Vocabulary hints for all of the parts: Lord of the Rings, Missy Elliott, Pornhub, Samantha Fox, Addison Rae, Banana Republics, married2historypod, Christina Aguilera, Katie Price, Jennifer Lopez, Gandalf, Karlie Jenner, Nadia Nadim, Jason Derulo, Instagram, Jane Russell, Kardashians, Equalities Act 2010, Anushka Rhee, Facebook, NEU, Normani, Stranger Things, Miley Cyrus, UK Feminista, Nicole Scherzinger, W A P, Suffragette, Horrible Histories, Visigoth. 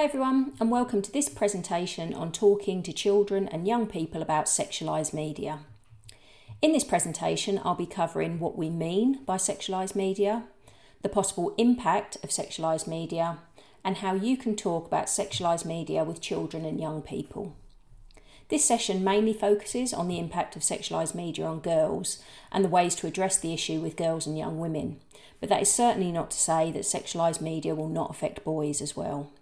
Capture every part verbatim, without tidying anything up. Hi everyone, and welcome to this presentation on talking to children and young people about sexualised media. In this presentation, I'll be covering what we mean by sexualised media, the possible impact of sexualised media, and how you can talk about sexualised media with children and young people. This session mainly focuses on the impact of sexualised media on girls and the ways to address the issue with girls and young women, but that is certainly not to say that sexualised media will not affect boys as well.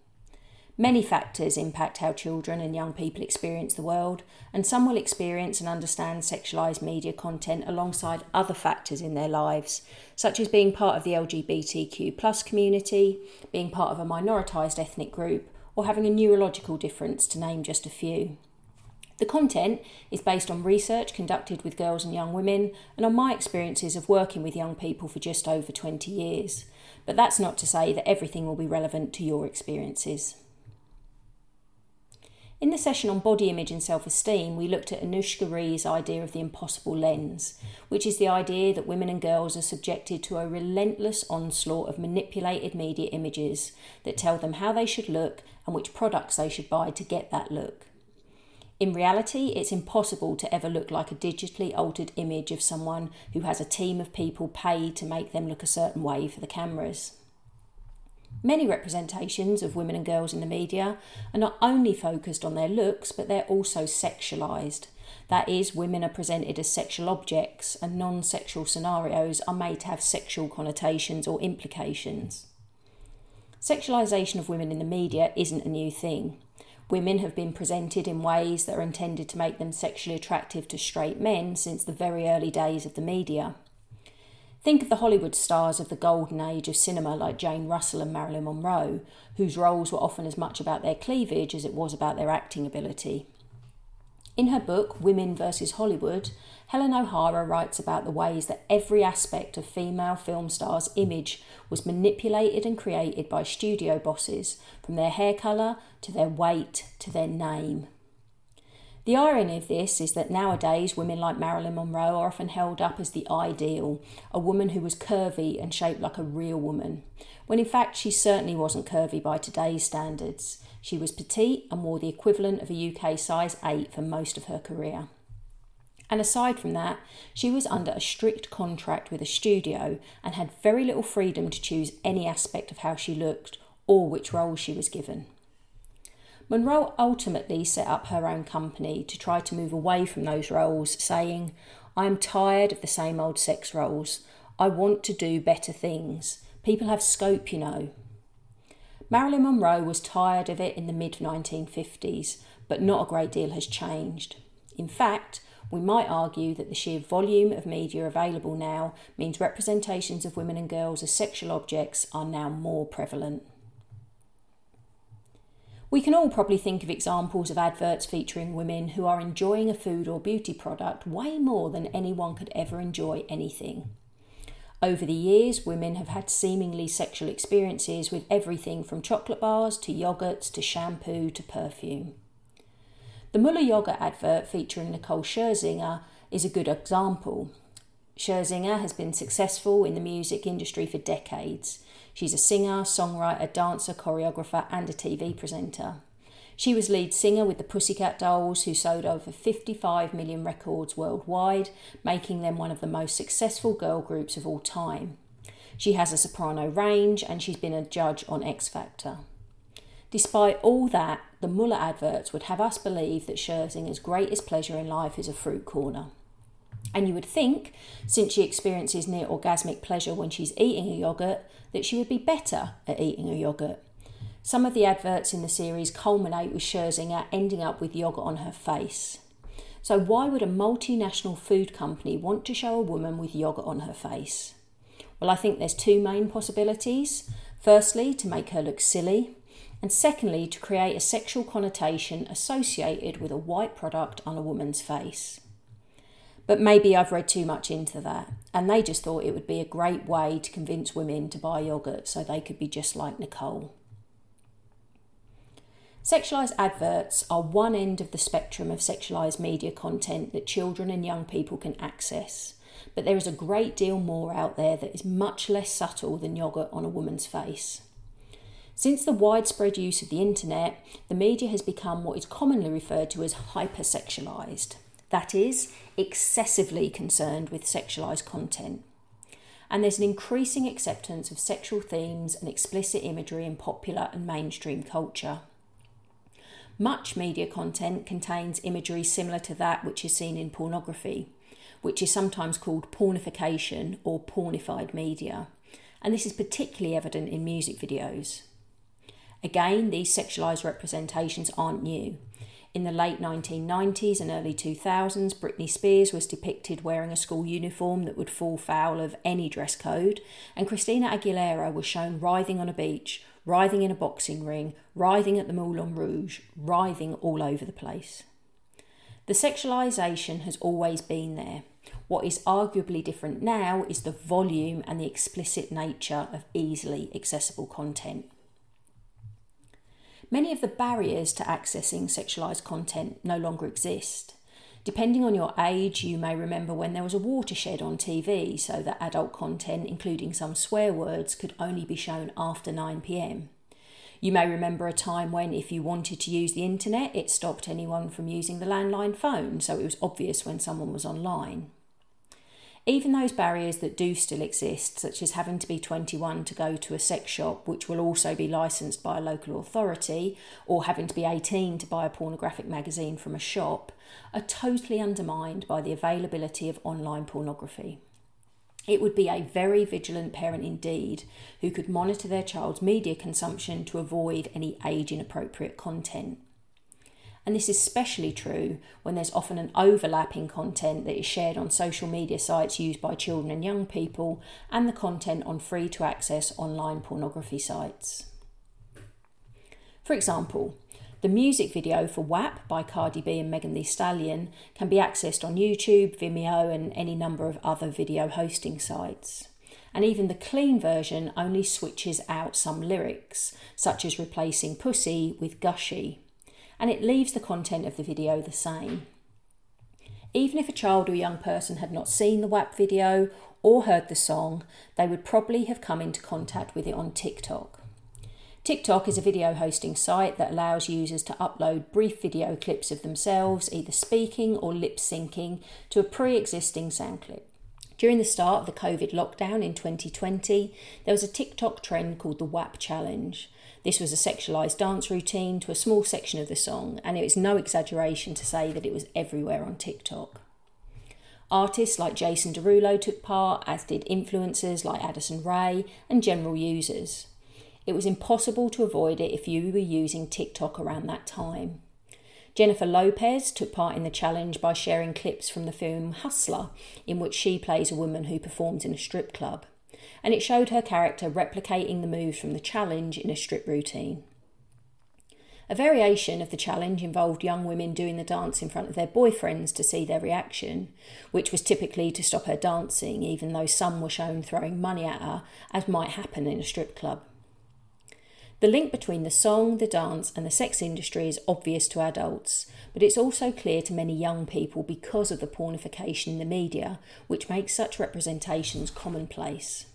Many factors impact how children and young people experience the world, and some will experience and understand sexualised media content alongside other factors in their lives, such as being part of the L G B T Q plus community, being part of a minoritised ethnic group, or having a neurological difference, to name just a few. The content is based on research conducted with girls and young women, and on my experiences of working with young people for just over twenty years. But that's not to say that everything will be relevant to your experiences. In the session on body image and self-esteem, we looked at Anushka Rhee's idea of the impossible lens, which is the idea that women and girls are subjected to a relentless onslaught of manipulated media images that tell them how they should look and which products they should buy to get that look. In reality, it's impossible to ever look like a digitally altered image of someone who has a team of people paid to make them look a certain way for the cameras. Many representations of women and girls in the media are not only focused on their looks, but they're also sexualised. That is, women are presented as sexual objects, and non-sexual scenarios are made to have sexual connotations or implications. Sexualisation of women in the media isn't a new thing. Women have been presented in ways that are intended to make them sexually attractive to straight men since the very early days of the media. Think of the Hollywood stars of the golden age of cinema like Jane Russell and Marilyn Monroe, whose roles were often as much about their cleavage as it was about their acting ability. In her book, Women versus Hollywood, Helen O'Hara writes about the ways that every aspect of female film stars' image was manipulated and created by studio bosses, from their hair colour to their weight to their name. The irony of this is that nowadays women like Marilyn Monroe are often held up as the ideal, a woman who was curvy and shaped like a real woman, when in fact she certainly wasn't curvy by today's standards. She was petite and wore the equivalent of a U K size eight for most of her career. And aside from that, she was under a strict contract with a studio and had very little freedom to choose any aspect of how she looked or which role she was given. Monroe ultimately set up her own company to try to move away from those roles, saying, "I am tired of the same old sex roles. I want to do better things. People have scope, you know." Marilyn Monroe was tired of it in the mid nineteen fifties, but not a great deal has changed. In fact, we might argue that the sheer volume of media available now means representations of women and girls as sexual objects are now more prevalent. We can all probably think of examples of adverts featuring women who are enjoying a food or beauty product way more than anyone could ever enjoy anything. Over the years, women have had seemingly sexual experiences with everything from chocolate bars to yogurts to shampoo to perfume. The Müller yogurt advert featuring Nicole Scherzinger is a good example. Scherzinger has been successful in the music industry for decades. She's a singer, songwriter, dancer, choreographer and a T V presenter. She was lead singer with the Pussycat Dolls, who sold over fifty-five million records worldwide, making them one of the most successful girl groups of all time. She has a soprano range and she's been a judge on X Factor. Despite all that, the Müller adverts would have us believe that Scherzinger's greatest pleasure in life is a fruit corner. And you would think, since she experiences near orgasmic pleasure when she's eating a yoghurt, that she would be better at eating a yoghurt. Some of the adverts in the series culminate with Scherzinger ending up with yoghurt on her face. So why would a multinational food company want to show a woman with yoghurt on her face? Well, I think there's two main possibilities. Firstly, to make her look silly. And secondly, to create a sexual connotation associated with a white product on a woman's face. But maybe I've read too much into that, and they just thought it would be a great way to convince women to buy yoghurt so they could be just like Nicole. Sexualised adverts are one end of the spectrum of sexualised media content that children and young people can access, but there is a great deal more out there that is much less subtle than yoghurt on a woman's face. Since the widespread use of the internet, the media has become what is commonly referred to as hypersexualized. That is, excessively concerned with sexualized content. And there's an increasing acceptance of sexual themes and explicit imagery in popular and mainstream culture. Much media content contains imagery similar to that which is seen in pornography, which is sometimes called pornification or pornified media. And this is particularly evident in music videos. Again, these sexualized representations aren't new. In the late nineteen nineties and early two thousands, Britney Spears was depicted wearing a school uniform that would fall foul of any dress code, and Christina Aguilera was shown writhing on a beach, writhing in a boxing ring, writhing at the Moulin Rouge, writhing all over the place. The sexualization has always been there. What is arguably different now is the volume and the explicit nature of easily accessible content. Many of the barriers to accessing sexualised content no longer exist. Depending on your age, you may remember when there was a watershed on T V so that adult content, including some swear words, could only be shown after nine p m. You may remember a time when, if you wanted to use the internet, it stopped anyone from using the landline phone, so it was obvious when someone was online. Even those barriers that do still exist, such as having to be twenty-one to go to a sex shop, which will also be licensed by a local authority, or having to be eighteen to buy a pornographic magazine from a shop, are totally undermined by the availability of online pornography. It would be a very vigilant parent indeed who could monitor their child's media consumption to avoid any age-inappropriate content. And this is especially true when there's often an overlapping content that is shared on social media sites used by children and young people and the content on free-to-access online pornography sites. For example, the music video for W A P by Cardi B and Megan Thee Stallion can be accessed on YouTube, Vimeo and any number of other video hosting sites. And even the clean version only switches out some lyrics, such as replacing pussy with gushy. And it leaves the content of the video the same. Even if a child or young person had not seen the W A P video or heard the song, they would probably have come into contact with it on TikTok. TikTok is a video hosting site that allows users to upload brief video clips of themselves, either speaking or lip-syncing, to a pre-existing sound clip. During the start of the COVID lockdown in twenty twenty, there was a TikTok trend called the W A P Challenge. This was a sexualised dance routine to a small section of the song, and it is no exaggeration to say that it was everywhere on TikTok. Artists like Jason Derulo took part, as did influencers like Addison Rae and general users. It was impossible to avoid it if you were using TikTok around that time. Jennifer Lopez took part in the challenge by sharing clips from the film Hustler, in which she plays a woman who performs in a strip club. And it showed her character replicating the moves from the challenge in a strip routine. A variation of the challenge involved young women doing the dance in front of their boyfriends to see their reaction, which was typically to stop her dancing, even though some were shown throwing money at her, as might happen in a strip club. The link between the song, the dance and the sex industry is obvious to adults, but it's also clear to many young people because of the pornification in the media, which makes such representations commonplace.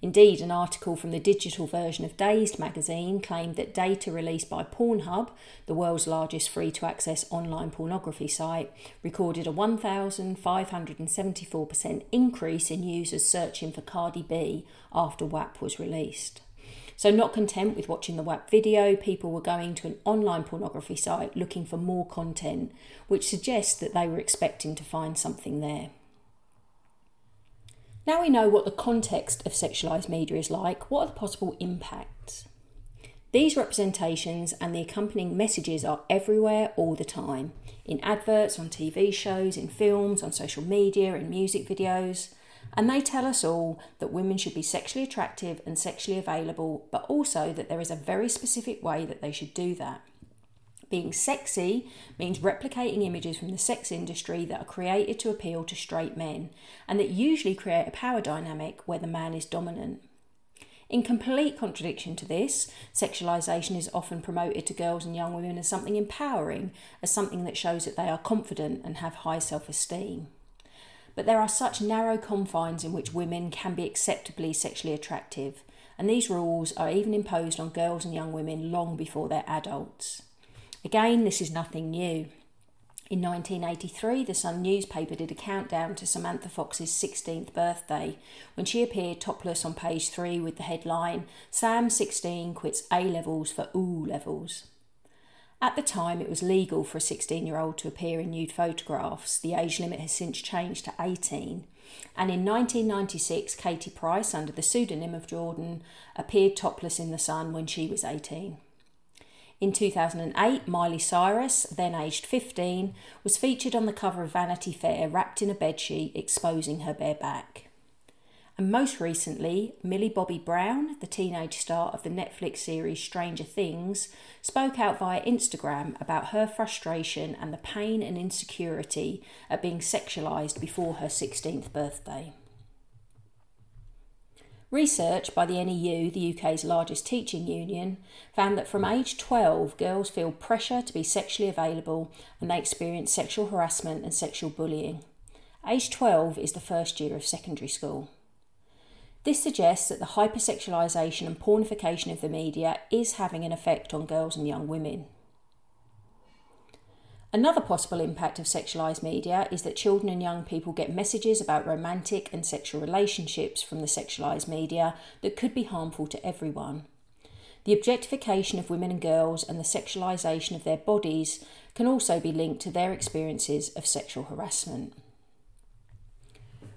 Indeed, an article from the digital version of Dazed magazine claimed that data released by Pornhub, the world's largest free-to-access online pornography site, recorded a one thousand five hundred seventy-four percent increase in users searching for Cardi B after W A P was released. So not content with watching the W A P video, people were going to an online pornography site looking for more content, which suggests that they were expecting to find something there. Now we know what the context of sexualised media is like, what are the possible impacts? These representations and the accompanying messages are everywhere all the time, in adverts, on T V shows, in films, on social media, in music videos, and they tell us all that women should be sexually attractive and sexually available, but also that there is a very specific way that they should do that. Being sexy means replicating images from the sex industry that are created to appeal to straight men, and that usually create a power dynamic where the man is dominant. In complete contradiction to this, sexualisation is often promoted to girls and young women as something empowering, as something that shows that they are confident and have high self-esteem. But there are such narrow confines in which women can be acceptably sexually attractive, and these rules are even imposed on girls and young women long before they're adults. Again, this is nothing new. In nineteen eighty-three, the Sun newspaper did a countdown to Samantha Fox's sixteenth birthday when she appeared topless on page three with the headline, Sam sixteen quits A-levels for O-levels. At the time, it was legal for a sixteen-year-old to appear in nude photographs. The age limit has since changed to eighteen. And in nineteen ninety-six, Katie Price, under the pseudonym of Jordan, appeared topless in the Sun when she was eighteen. In two thousand eight, Miley Cyrus, then aged fifteen, was featured on the cover of Vanity Fair wrapped in a bedsheet, exposing her bare back. And most recently, Millie Bobby Brown, the teenage star of the Netflix series Stranger Things, spoke out via Instagram about her frustration and the pain and insecurity at being sexualised before her sixteenth birthday. Research by the N E U, the U K's largest teaching union, found that from age twelve, girls feel pressure to be sexually available and they experience sexual harassment and sexual bullying. Age twelve is the first year of secondary school. This suggests that the hypersexualisation and pornification of the media is having an effect on girls and young women. Another possible impact of sexualised media is that children and young people get messages about romantic and sexual relationships from the sexualised media that could be harmful to everyone. The objectification of women and girls and the sexualisation of their bodies can also be linked to their experiences of sexual harassment.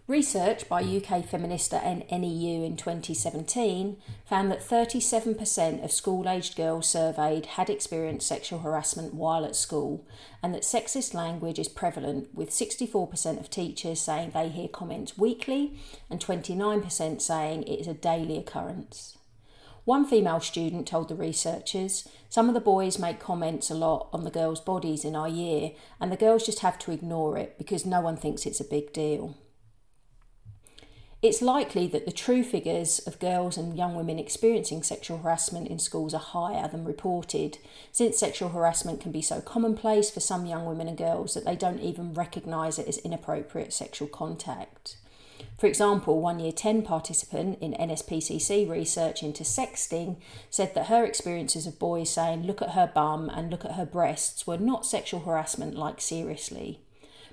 Research by U K Feminista and N E U in twenty seventeen found that thirty-seven percent of school-aged girls surveyed had experienced sexual harassment while at school, and that sexist language is prevalent, with sixty-four percent of teachers saying they hear comments weekly and twenty-nine percent saying it is a daily occurrence. One female student told the researchers, "Some of the boys make comments a lot on the girls' bodies in our year, and the girls just have to ignore it because no one thinks it's a big deal." It's likely that the true figures of girls and young women experiencing sexual harassment in schools are higher than reported, since sexual harassment can be so commonplace for some young women and girls that they don't even recognise it as inappropriate sexual contact. For example, one Year ten participant in N S P C C research into sexting said that her experiences of boys saying "look at her bum" and "look at her breasts" were not sexual harassment, like seriously.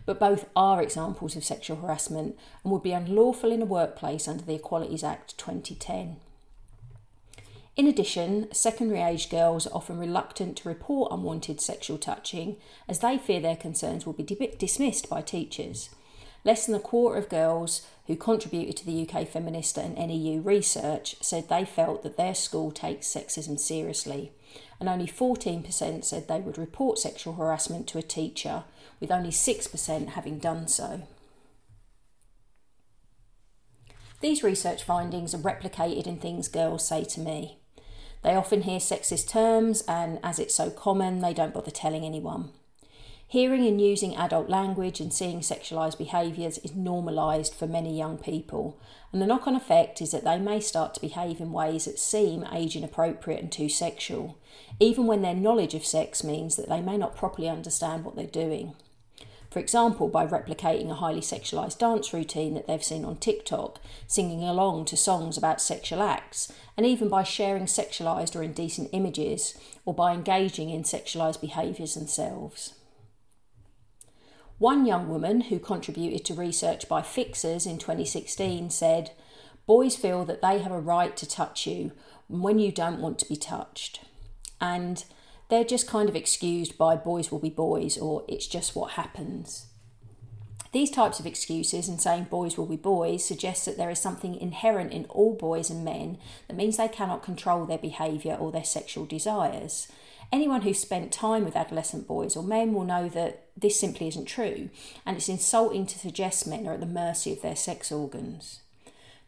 But both are examples of sexual harassment and would be unlawful in a workplace under the Equalities Act twenty ten. In addition, secondary-aged girls are often reluctant to report unwanted sexual touching as they fear their concerns will be di- dismissed by teachers. Less than a quarter of girls who contributed to the U K Feminista and N E U research said they felt that their school takes sexism seriously, and only fourteen percent said they would report sexual harassment to a teacher, with only six percent having done so. These research findings are replicated in things girls say to me. They often hear sexist terms and, as it's so common, they don't bother telling anyone. Hearing and using adult language and seeing sexualised behaviours is normalised for many young people, and the knock-on effect is that they may start to behave in ways that seem age inappropriate and too sexual, even when their knowledge of sex means that they may not properly understand what they're doing. For example, by replicating a highly sexualised dance routine that they've seen on TikTok, singing along to songs about sexual acts, and even by sharing sexualised or indecent images, or by engaging in sexualised behaviours themselves. One young woman who contributed to research by Fixers in twenty sixteen said, "Boys feel that they have a right to touch you when you don't want to be touched. And they're just kind of excused by boys will be boys or it's just what happens." These types of excuses and saying boys will be boys suggests that there is something inherent in all boys and men that means they cannot control their behaviour or their sexual desires. Anyone who's spent time with adolescent boys or men will know that this simply isn't true, and it's insulting to suggest men are at the mercy of their sex organs.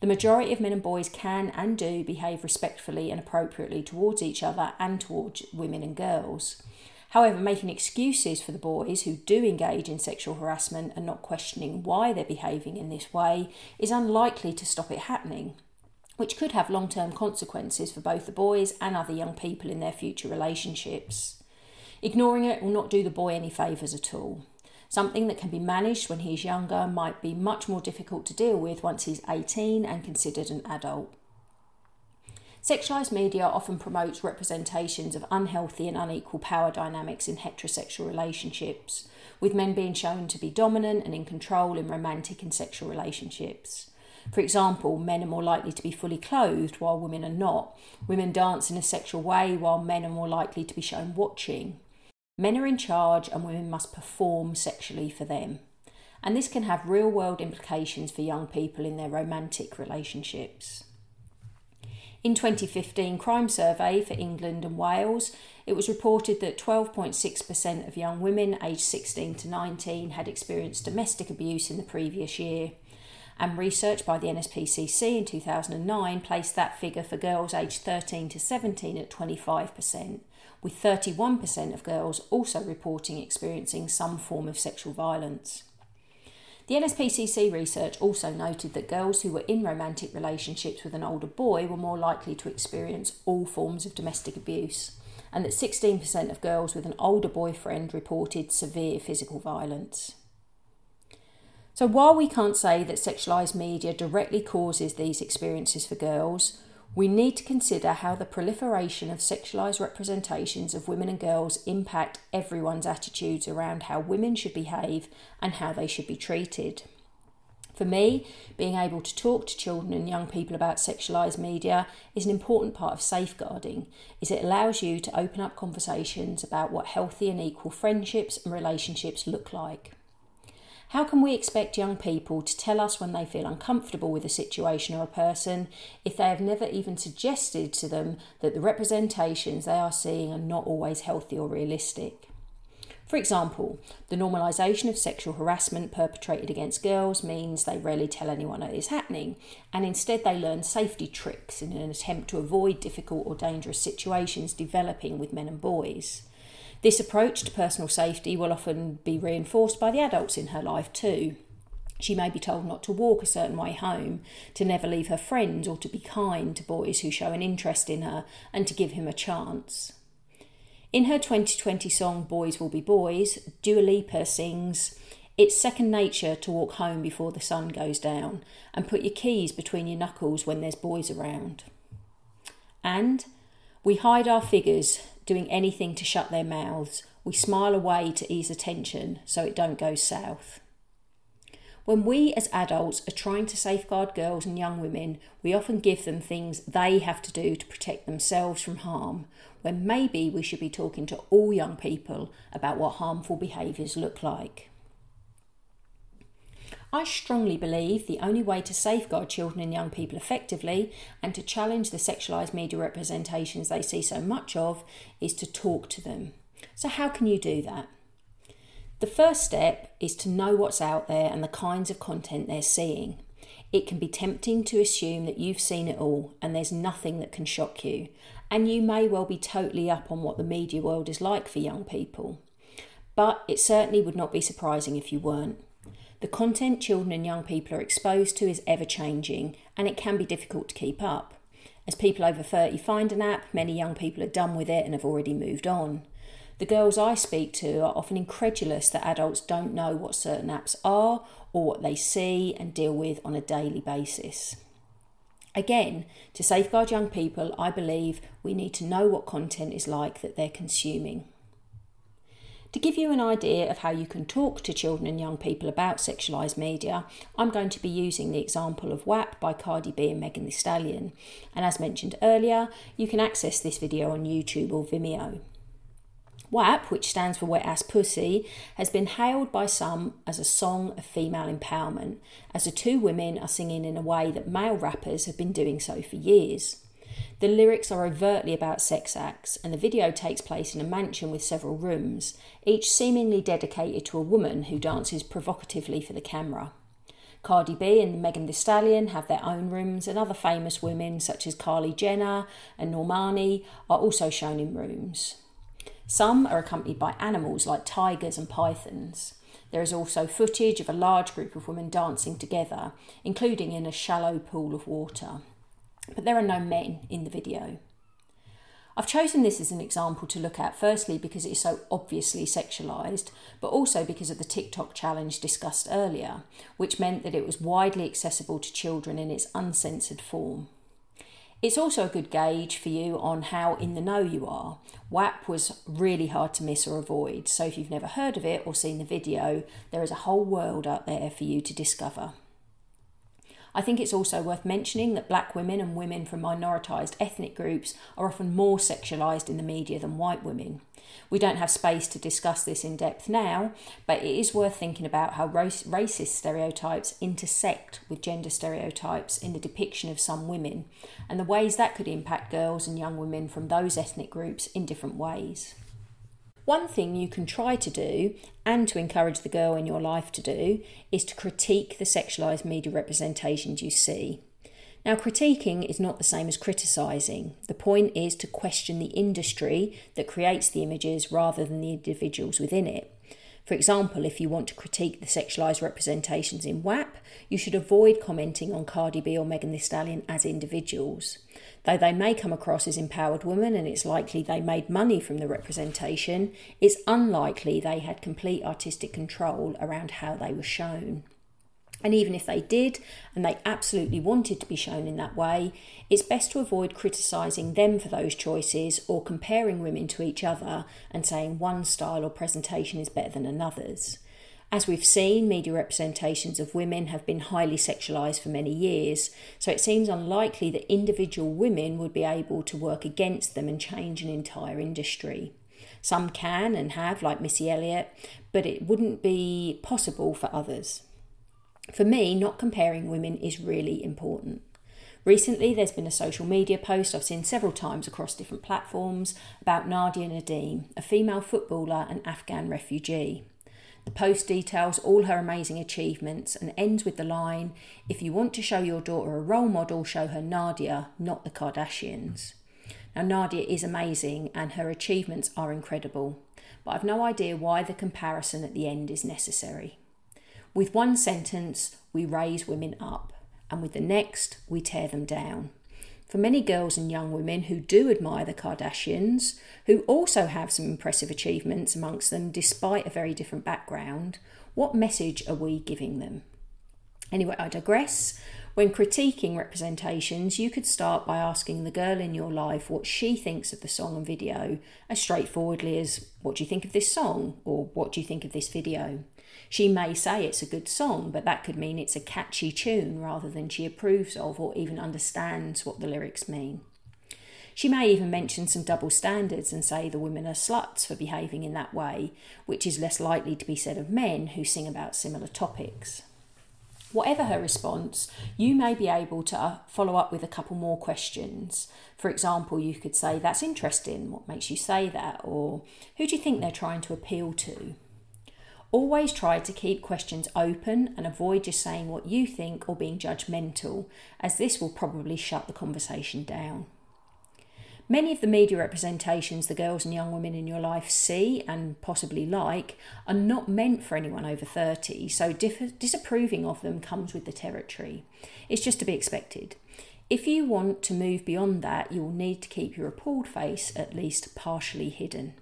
The majority of men and boys can and do behave respectfully and appropriately towards each other and towards women and girls. However, making excuses for the boys who do engage in sexual harassment and not questioning why they're behaving in this way is unlikely to stop it happening, which could have long-term consequences for both the boys and other young people in their future relationships. Ignoring it will not do the boy any favours at all. Something that can be managed when he's younger might be much more difficult to deal with once he's eighteen and considered an adult. Sexualised media often promotes representations of unhealthy and unequal power dynamics in heterosexual relationships, with men being shown to be dominant and in control in romantic and sexual relationships. For example, men are more likely to be fully clothed while women are not. Women dance in a sexual way while men are more likely to be shown watching. Men are in charge and women must perform sexually for them. And this can have real-world implications for young people in their romantic relationships. In twenty fifteen crime survey for England and Wales, it was reported that twelve point six percent of young women aged sixteen to nineteen had experienced domestic abuse in the previous year. And research by the N S P C C in two thousand nine placed that figure for girls aged thirteen to seventeen at twenty-five percent, with thirty-one percent of girls also reporting experiencing some form of sexual violence. The N S P C C research also noted that girls who were in romantic relationships with an older boy were more likely to experience all forms of domestic abuse, and that sixteen percent of girls with an older boyfriend reported severe physical violence. So while we can't say that sexualised media directly causes these experiences for girls, we need to consider how the proliferation of sexualised representations of women and girls impact everyone's attitudes around how women should behave and how they should be treated. For me, being able to talk to children and young people about sexualised media is an important part of safeguarding, as it allows you to open up conversations about what healthy and equal friendships and relationships look like. How can we expect young people to tell us when they feel uncomfortable with a situation or a person if they have never even suggested to them that the representations they are seeing are not always healthy or realistic? For example, the normalisation of sexual harassment perpetrated against girls means they rarely tell anyone it is happening, and instead they learn safety tricks in an attempt to avoid difficult or dangerous situations developing with men and boys. This approach to personal safety will often be reinforced by the adults in her life too. She may be told not to walk a certain way home, to never leave her friends, or to be kind to boys who show an interest in her and to give him a chance. In her twenty twenty song Boys Will Be Boys, Dua Lipa sings, "It's second nature to walk home before the sun goes down and put your keys between your knuckles when there's boys around." And we hide our figures, doing anything to shut their mouths. We smile away to ease attention so it don't go south. When we as adults are trying to safeguard girls and young women, we often give them things they have to do to protect themselves from harm, when maybe we should be talking to all young people about what harmful behaviours look like. I strongly believe the only way to safeguard children and young people effectively and to challenge the sexualised media representations they see so much of is to talk to them. So how can you do that? The first step is to know what's out there and the kinds of content they're seeing. It can be tempting to assume that you've seen it all and there's nothing that can shock you, and you may well be totally up on what the media world is like for young people. But it certainly would not be surprising if you weren't. The content children and young people are exposed to is ever-changing, and it can be difficult to keep up. As people over thirty find an app, many young people are done with it and have already moved on. The girls I speak to are often incredulous that adults don't know what certain apps are or what they see and deal with on a daily basis. Again, to safeguard young people, I believe we need to know what content is like that they're consuming. To give you an idea of how you can talk to children and young people about sexualised media, I'm going to be using the example of W A P by Cardi B and Megan Thee Stallion. And as mentioned earlier, you can access this video on YouTube or Vimeo. W A P, which stands for Wet Ass Pussy, has been hailed by some as a song of female empowerment, as the two women are singing in a way that male rappers have been doing so for years. The lyrics are overtly about sex acts, and the video takes place in a mansion with several rooms, each seemingly dedicated to a woman who dances provocatively for the camera. Cardi B and Megan Thee Stallion have their own rooms, and other famous women such as Karlie Jenner and Normani are also shown in rooms. Some are accompanied by animals like tigers and pythons. There is also footage of a large group of women dancing together, including in a shallow pool of water. But there are no men in the video. I've chosen this as an example to look at, firstly because it is so obviously sexualised, but also because of the TikTok challenge discussed earlier, which meant that it was widely accessible to children in its uncensored form. It's also a good gauge for you on how in the know you are. W A P was really hard to miss or avoid, so if you've never heard of it or seen the video, there is a whole world out there for you to discover. I think it's also worth mentioning that black women and women from minoritized ethnic groups are often more sexualized in the media than white women. We don't have space to discuss this in depth now, but it is worth thinking about how race, racist stereotypes intersect with gender stereotypes in the depiction of some women, and the ways that could impact girls and young women from those ethnic groups in different ways. One thing you can try to do, and to encourage the girl in your life to do, is to critique the sexualised media representations you see. Now, critiquing is not the same as criticising. The point is to question the industry that creates the images rather than the individuals within it. For example, if you want to critique the sexualised representations in W A P, you should avoid commenting on Cardi B or Megan Thee Stallion as individuals. Though they may come across as empowered women and it's likely they made money from the representation, it's unlikely they had complete artistic control around how they were shown. And even if they did, and they absolutely wanted to be shown in that way, it's best to avoid criticising them for those choices or comparing women to each other and saying one style or presentation is better than another's. As we've seen, media representations of women have been highly sexualised for many years, so it seems unlikely that individual women would be able to work against them and change an entire industry. Some can and have, like Missy Elliott, but it wouldn't be possible for others. For me, not comparing women is really important. Recently, there's been a social media post I've seen several times across different platforms about Nadia Nadim, a female footballer and Afghan refugee. The post details all her amazing achievements and ends with the line, "If you want to show your daughter a role model, show her Nadia, not the Kardashians." Now, Nadia is amazing and her achievements are incredible, but I've no idea why the comparison at the end is necessary. With one sentence, we raise women up, and with the next, we tear them down. For many girls and young women who do admire the Kardashians, who also have some impressive achievements amongst them despite a very different background, what message are we giving them? Anyway, I digress. When critiquing representations, you could start by asking the girl in your life what she thinks of the song and video, as straightforwardly as, what do you think of this song? Or what do you think of this video? She may say it's a good song, but that could mean it's a catchy tune rather than she approves of or even understands what the lyrics mean. She may even mention some double standards and say the women are sluts for behaving in that way, which is less likely to be said of men who sing about similar topics. Whatever her response, you may be able to follow up with a couple more questions. For example, you could say, "That's interesting, what makes you say that?" Or, "Who do you think they're trying to appeal to?" Always try to keep questions open and avoid just saying what you think or being judgmental, as this will probably shut the conversation down. Many of the media representations the girls and young women in your life see and possibly like are not meant for anyone over thirty, so diff- disapproving of them comes with the territory. It's just to be expected. If you want to move beyond that, you will need to keep your appalled face at least partially hidden.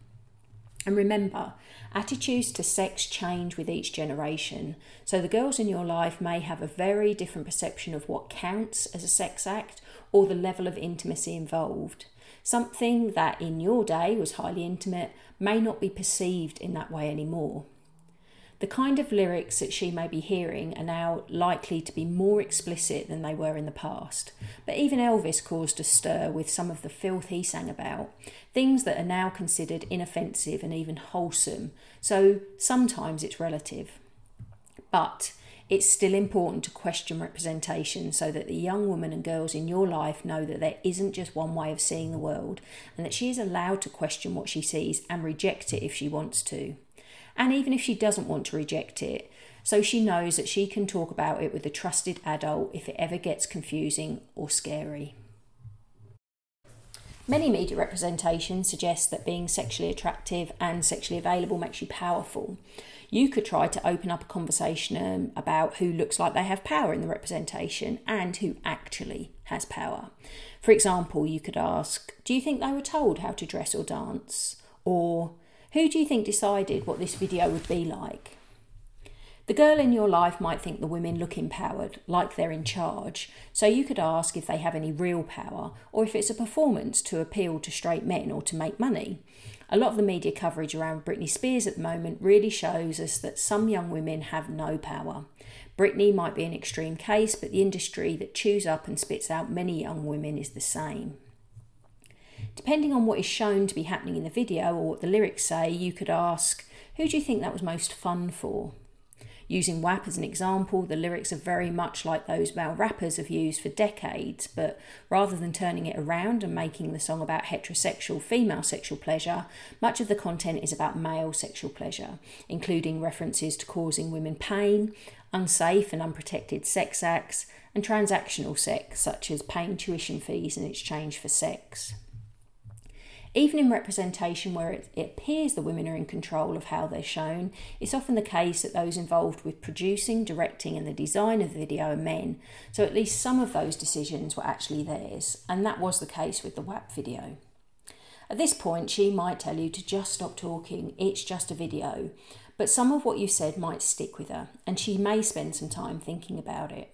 And remember, attitudes to sex change with each generation, so the girls in your life may have a very different perception of what counts as a sex act or the level of intimacy involved. Something that in your day was highly intimate may not be perceived in that way anymore. The kind of lyrics that she may be hearing are now likely to be more explicit than they were in the past. But even Elvis caused a stir with some of the filth he sang about, things that are now considered inoffensive and even wholesome, so sometimes it's relative. But it's still important to question representation so that the young women and girls in your life know that there isn't just one way of seeing the world and that she is allowed to question what she sees and reject it if she wants to. And even if she doesn't want to reject it, so she knows that she can talk about it with a trusted adult if it ever gets confusing or scary. Many media representations suggest that being sexually attractive and sexually available makes you powerful. You could try to open up a conversation about who looks like they have power in the representation and who actually has power. For example, you could ask, "Do you think they were told how to dress or dance?" Or, "Who do you think decided what this video would be like?" The The girl in your life might think the women look empowered, like they're in charge, so you could ask if they have any real power or if it's a performance to appeal to straight men or to make money. A lot of the media coverage around Britney Spears at the moment really shows us that some young women have no power. Britney might be an extreme case, but the industry that chews up and spits out many young women is the same. Depending on what is shown to be happening in the video or what the lyrics say, you could ask, who do you think that was most fun for? Using W A P as an example, the lyrics are very much like those male rappers have used for decades, but rather than turning it around and making the song about heterosexual female sexual pleasure, much of the content is about male sexual pleasure, including references to causing women pain, unsafe and unprotected sex acts, and transactional sex, such as paying tuition fees in exchange for sex. Even in representation where it appears the women are in control of how they're shown, it's often the case that those involved with producing, directing and the design of the video are men, so at least some of those decisions were actually theirs, and that was the case with the W A P video. At this point, she might tell you to just stop talking, it's just a video, but some of what you said might stick with her, and she may spend some time thinking about it.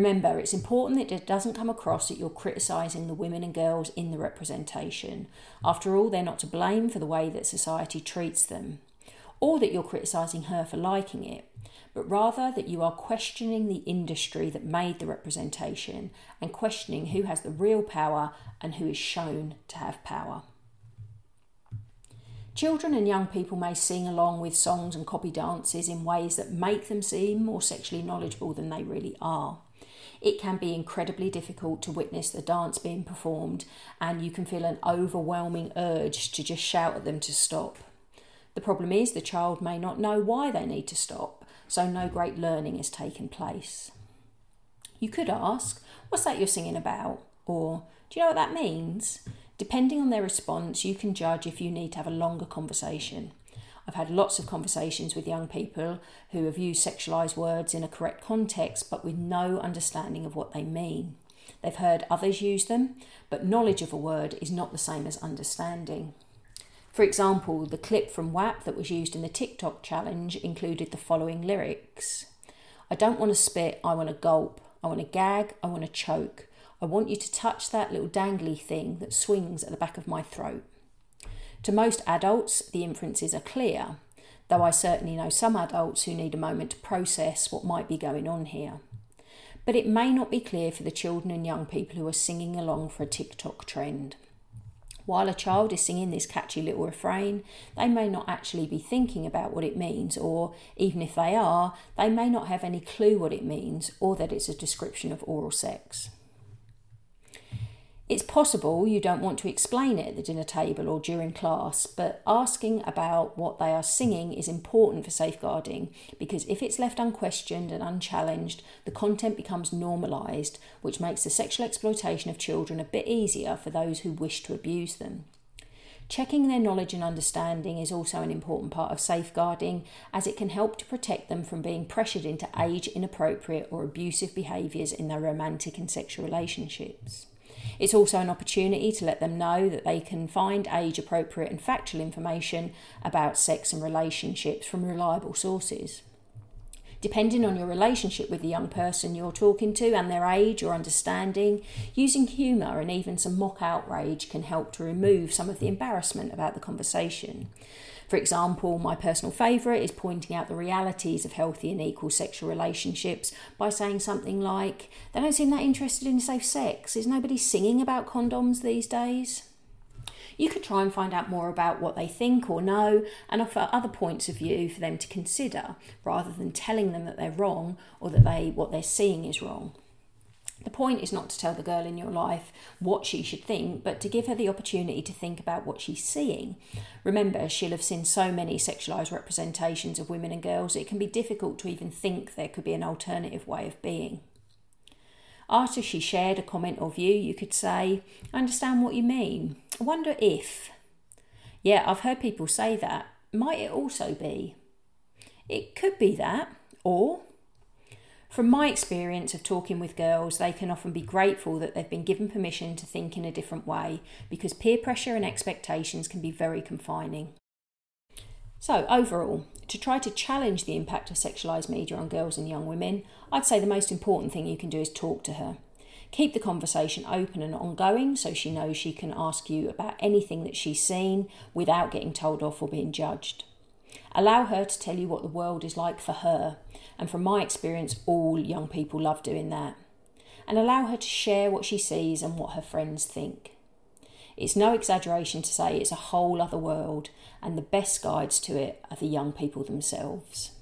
Remember, it's important that it doesn't come across that you're criticising the women and girls in the representation. After all, they're not to blame for the way that society treats them, or that you're criticising her for liking it, but rather that you are questioning the industry that made the representation and questioning who has the real power and who is shown to have power. Children and young people may sing along with songs and copy dances in ways that make them seem more sexually knowledgeable than they really are. It can be incredibly difficult to witness the dance being performed, and you can feel an overwhelming urge to just shout at them to stop. The problem is the child may not know why they need to stop, so no great learning has taken place. You could ask, "What's that you're singing about?" Or, "Do you know what that means?" Depending on their response, you can judge if you need to have a longer conversation. I've had lots of conversations with young people who have used sexualised words in a correct context but with no understanding of what they mean. They've heard others use them, but knowledge of a word is not the same as understanding. For example, the clip from W A P that was used in the TikTok challenge included the following lyrics. I don't want to spit, I want to gulp. I want to gag, I want to choke. I want you to touch that little dangly thing that swings at the back of my throat. To most adults, the inferences are clear, though I certainly know some adults who need a moment to process what might be going on here. But it may not be clear for the children and young people who are singing along for a TikTok trend. While a child is singing this catchy little refrain, they may not actually be thinking about what it means, or even if they are, they may not have any clue what it means or that it's a description of oral sex. It's possible you don't want to explain it at the dinner table or during class, but asking about what they are singing is important for safeguarding, because if it's left unquestioned and unchallenged, the content becomes normalised, which makes the sexual exploitation of children a bit easier for those who wish to abuse them. Checking their knowledge and understanding is also an important part of safeguarding, as it can help to protect them from being pressured into age-inappropriate or abusive behaviours in their romantic and sexual relationships. It's also an opportunity to let them know that they can find age-appropriate and factual information about sex and relationships from reliable sources. Depending on your relationship with the young person you're talking to and their age or understanding, using humour and even some mock outrage can help to remove some of the embarrassment about the conversation. For example, my personal favourite is pointing out the realities of healthy and equal sexual relationships by saying something like, they don't seem that interested in safe sex, is nobody singing about condoms these days? You could try and find out more about what they think or know and offer other points of view for them to consider, rather than telling them that they're wrong or that they what they're seeing is wrong. The point is not to tell the girl in your life what she should think, but to give her the opportunity to think about what she's seeing. Remember, she'll have seen so many sexualised representations of women and girls, it can be difficult to even think there could be an alternative way of being. After she shared a comment or view, you could say, I understand what you mean. I wonder if. Yeah, I've heard people say that. Might it also be? It could be that, or... From my experience of talking with girls, they can often be grateful that they've been given permission to think in a different way, because peer pressure and expectations can be very confining. So overall, to try to challenge the impact of sexualised media on girls and young women, I'd say the most important thing you can do is talk to her. Keep the conversation open and ongoing so she knows she can ask you about anything that she's seen without getting told off or being judged. Allow her to tell you what the world is like for her, and from my experience, all young people love doing that. And allow her to share what she sees and what her friends think. It's no exaggeration to say it's a whole other world, and the best guides to it are the young people themselves.